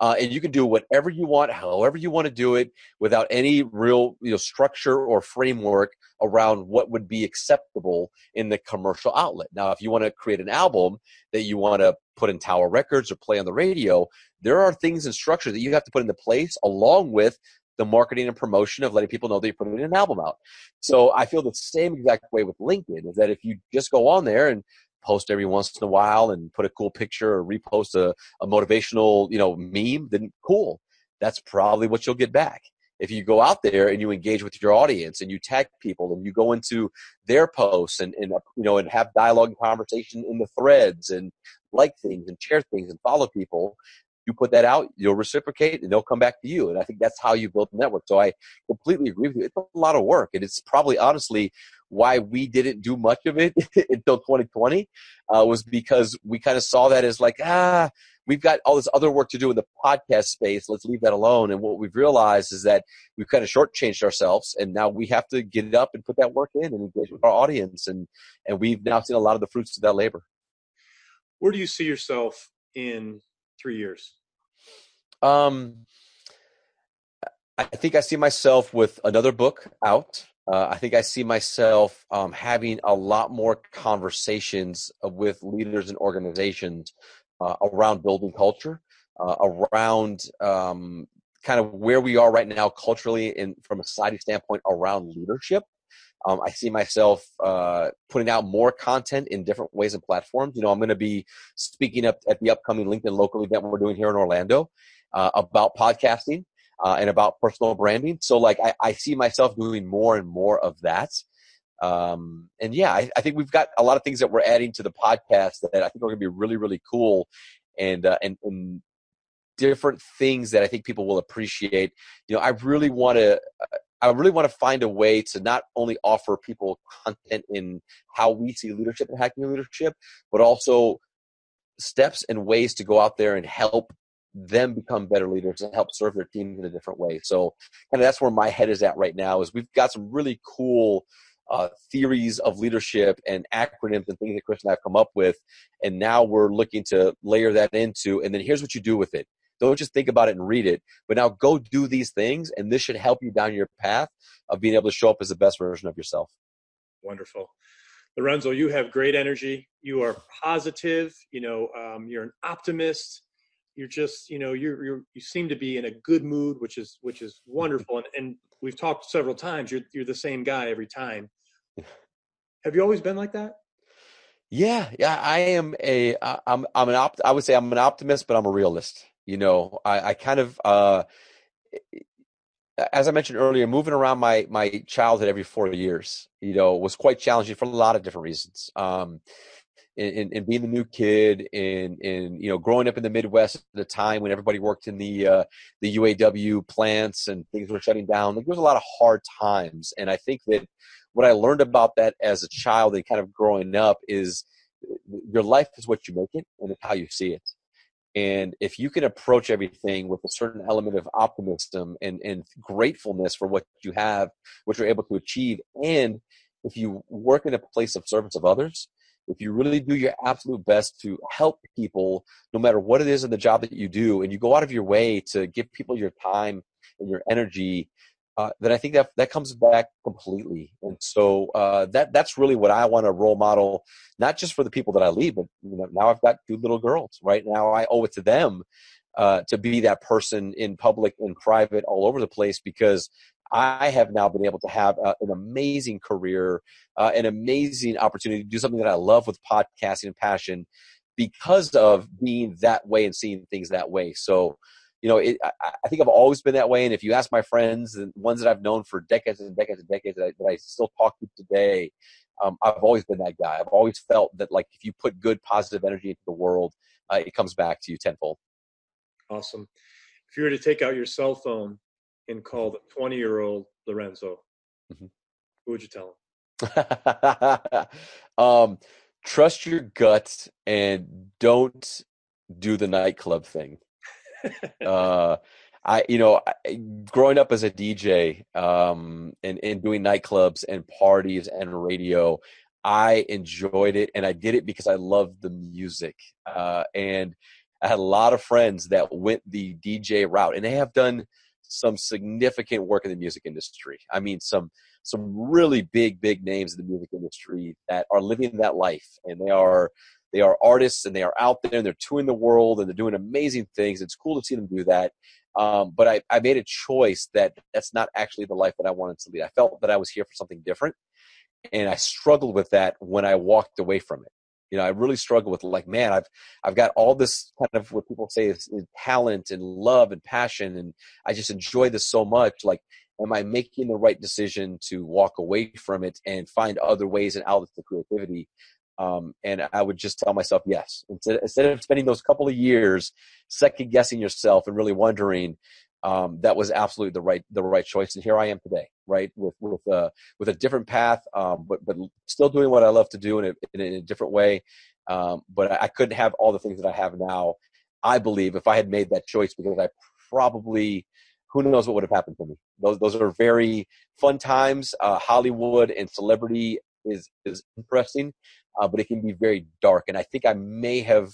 Uh, and you can do whatever you want, however you want to do it, without any real, you know, structure or framework around what would be acceptable in the commercial outlet. Now, if you want to create an album that you want to put in Tower Records or play on the radio, there are things and structure that you have to put into place, along with the marketing and promotion of letting people know that you're putting an album out. So I feel the same exact way with LinkedIn, is that if you just go on there and post every once in a while and put a cool picture or repost a, a motivational, you know, meme, then cool. That's probably what you'll get back. If you go out there and you engage with your audience and you tag people and you go into their posts and, and you know, and have dialogue and conversation in the threads and like things and share things and follow people, you put that out, you'll reciprocate, and they'll come back to you. And I think that's how you build a network. So I completely agree with you. It's a lot of work, and it's probably honestly why we didn't do much of it until twenty twenty uh, was because we kind of saw that as like, ah, we've got all this other work to do in the podcast space. Let's leave that alone. And what we've realized is that we've kind of shortchanged ourselves, and now we have to get up and put that work in and engage with our audience. And, and we've now seen a lot of the fruits of that labor. Where do you see yourself in three years? Um, I think I see myself with another book out. Uh, I think I see myself um, having a lot more conversations with leaders and organizations uh, around building culture, uh, around um, kind of where we are right now culturally and from a society standpoint around leadership. Um, I see myself uh, putting out more content in different ways and platforms. You know, I'm going to be speaking up at the upcoming LinkedIn local event we're doing here in Orlando uh, about podcasting uh, and about personal branding. So, like, I, I see myself doing more and more of that. Um, and yeah, I, I think we've got a lot of things that we're adding to the podcast that I think are going to be really, really cool and uh, and and different things that I think people will appreciate. You know, I really want to. Uh, I really want to find a way to not only offer people content in how we see leadership and hacking leadership, but also steps and ways to go out there and help them become better leaders and help serve their teams in a different way. So kind of that's where my head is at right now, is we've got some really cool uh, theories of leadership and acronyms and things that Chris and I have come up with. And now we're looking to layer that into, and then here's what you do with it. Don't just think about it and read it, but now go do these things, and this should help you down your path of being able to show up as the best version of yourself. Wonderful. Lorenzo, you have great energy. You are positive. You know, um, you're an optimist. You're just, you know, you're, you're, you seem to be in a good mood, which is, which is wonderful. And, and we've talked several times. You're, you're the same guy every time. Have you always been like that? Yeah, yeah, I am a, I, I'm, I'm an opt. I would say I'm an optimist, but I'm a realist. You know, I, I kind of, uh, as I mentioned earlier, moving around my my childhood every four years, you know, was quite challenging for a lot of different reasons. Um, in, in, in being the new kid, in in you know, growing up in the Midwest at the time when everybody worked in the uh, the U A W plants and things were shutting down, like, there was a lot of hard times, and I think that. What I learned about that as a child and kind of growing up is your life is what you make it and it's how you see it. And if you can approach everything with a certain element of optimism and, and gratefulness for what you have, what you're able to achieve, and if you work in a place of service of others, if you really do your absolute best to help people, no matter what it is in the job that you do, and you go out of your way to give people your time and your energy, Uh, then I think that that comes back completely. And so uh, that that's really what I want to role model, not just for the people that I lead, but you know, now I've got two little girls. Right now I owe it to them uh, to be that person in public and private all over the place, because I have now been able to have uh, an amazing career, uh, an amazing opportunity to do something that I love with podcasting and passion because of being that way and seeing things that way. So You know, it, I, I think I've always been that way. And if you ask my friends, the ones that I've known for decades and decades and decades that I, that I still talk to today, um, I've always been that guy. I've always felt that, like, if you put good, positive energy into the world, uh, it comes back to you tenfold. Awesome. If you were to take out your cell phone and call the twenty-year-old Lorenzo, mm-hmm. who would you tell him? um, trust your gut and don't do the nightclub thing. uh, I, you know, I, growing up as a D J, um, and, and doing nightclubs and parties and radio, I enjoyed it. And I did it because I loved the music. Uh, and I had a lot of friends that went the D J route, and they have done some significant work in the music industry. I mean, some, some really big, big names in the music industry that are living that life, and they are, They are artists, and they are out there, and they're touring the world, and they're doing amazing things. It's cool to see them do that. Um, but I, I made a choice that that's not actually the life that I wanted to lead. I felt that I was here for something different, and I struggled with that when I walked away from it. You know, I really struggled with, like, man, I've I've got all this kind of what people say is, is talent and love and passion, and I just enjoy this so much. Like, am I making the right decision to walk away from it and find other ways and outlets for creativity? Um, and I would just tell myself, yes, instead, instead of spending those couple of years second guessing yourself and really wondering, um, that was absolutely the right, the right choice. And here I am today, right. With, with, uh, with a different path, um, but, but still doing what I love to do in a, in a, in a different way. Um, but I, I couldn't have all the things that I have now. I believe if I had made that choice, because I probably, who knows what would have happened to me. Those, those are very fun times. Uh, Hollywood and celebrity is, is interesting. Uh, but it can be very dark. And I think I may have,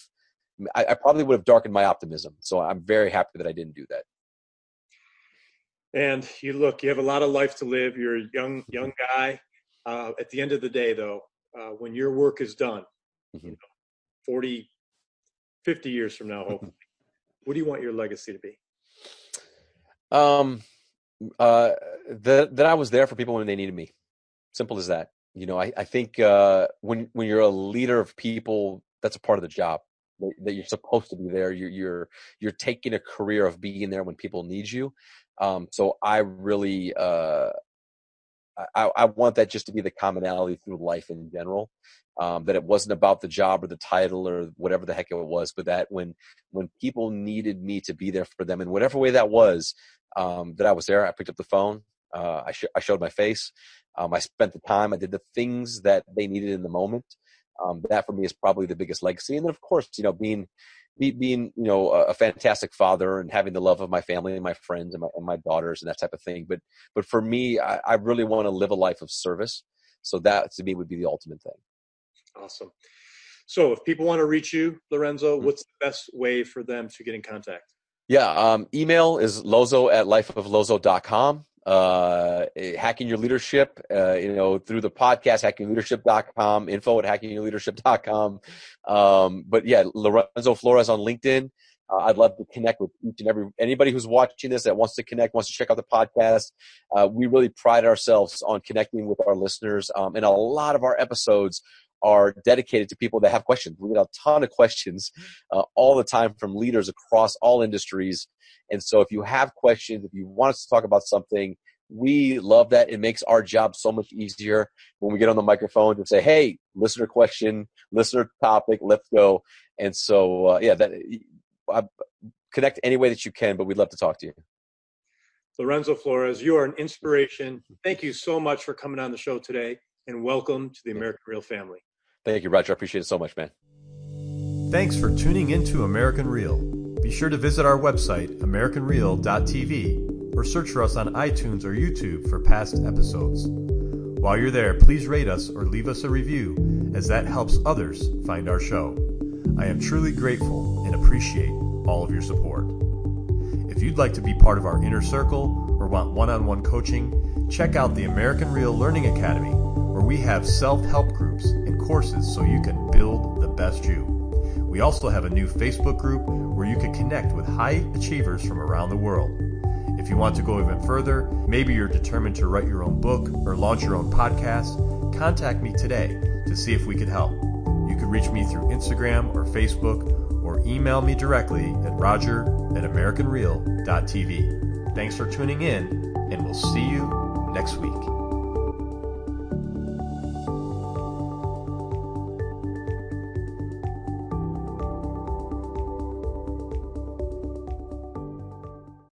I, I probably would have darkened my optimism. So I'm very happy that I didn't do that. And you look, you have a lot of life to live. You're a young, young guy. Uh, at the end of the day, though, uh, when your work is done, mm-hmm. you know, forty, fifty years from now, hopefully, what do you want your legacy to be? Um, uh, that, that I was there for people when they needed me. Simple as that. You know, I, I think uh, when when you're a leader of people, that's a part of the job, that, that you're supposed to be there. You're you're you're taking a career of being there when people need you. Um, so I really uh, I, I want that just to be the commonality through life in general. Um, that it wasn't about the job or the title or whatever the heck it was, but that when when people needed me to be there for them in whatever way that was, um, that I was there. I picked up the phone. Uh, I, sh- I showed my face. Um, I spent the time. I did the things that they needed in the moment. Um, that for me is probably the biggest legacy. And then, of course, you know, being, be, being, you know, a, a fantastic father and having the love of my family and my friends and my, and my daughters and that type of thing. But, but for me, I, I really want to live a life of service. So that to me would be the ultimate thing. Awesome. So if people want to reach you, Lorenzo, mm-hmm. what's the best way for them to get in contact? Yeah. Um, email is lozo at life of lozo dot com. Uh, hacking your leadership, uh, you know, through the podcast, hacking leadership dot com, info at hacking your leadership dot com. Um, but yeah, Lorenzo Flores on LinkedIn. Uh, I'd love to connect with each and every, anybody who's watching this that wants to connect, wants to check out the podcast. Uh, we really pride ourselves on connecting with our listeners. Um, and a lot of our episodes are dedicated to people that have questions. We get a ton of questions uh, all the time from leaders across all industries. And so if you have questions, if you want us to talk about something, we love that. It makes our job so much easier when we get on the microphone to say, hey, listener question, listener topic, let's go. And so, uh, yeah, that I, connect any way that you can, but we'd love to talk to you. Lorenzo Flores, you are an inspiration. Thank you so much for coming on the show today, and welcome to the American Real family. Thank you, Roger. I appreciate it so much, man. Thanks for tuning into American Real. Be sure to visit our website, american real dot t v, or search for us on iTunes or YouTube for past episodes. While you're there, please rate us or leave us a review, as that helps others find our show. I am truly grateful and appreciate all of your support. If you'd like to be part of our inner circle or want one-on-one coaching, check out the American Real Learning Academy, where we have self-help groups and courses so you can build the best you. We also have a new Facebook group where you can connect with high achievers from around the world. If you want to go even further, maybe you're determined to write your own book or launch your own podcast, contact me today to see if we could help. You can reach me through Instagram or Facebook, or email me directly at roger at american real dot t v. Thanks for tuning in, and we'll see you next week.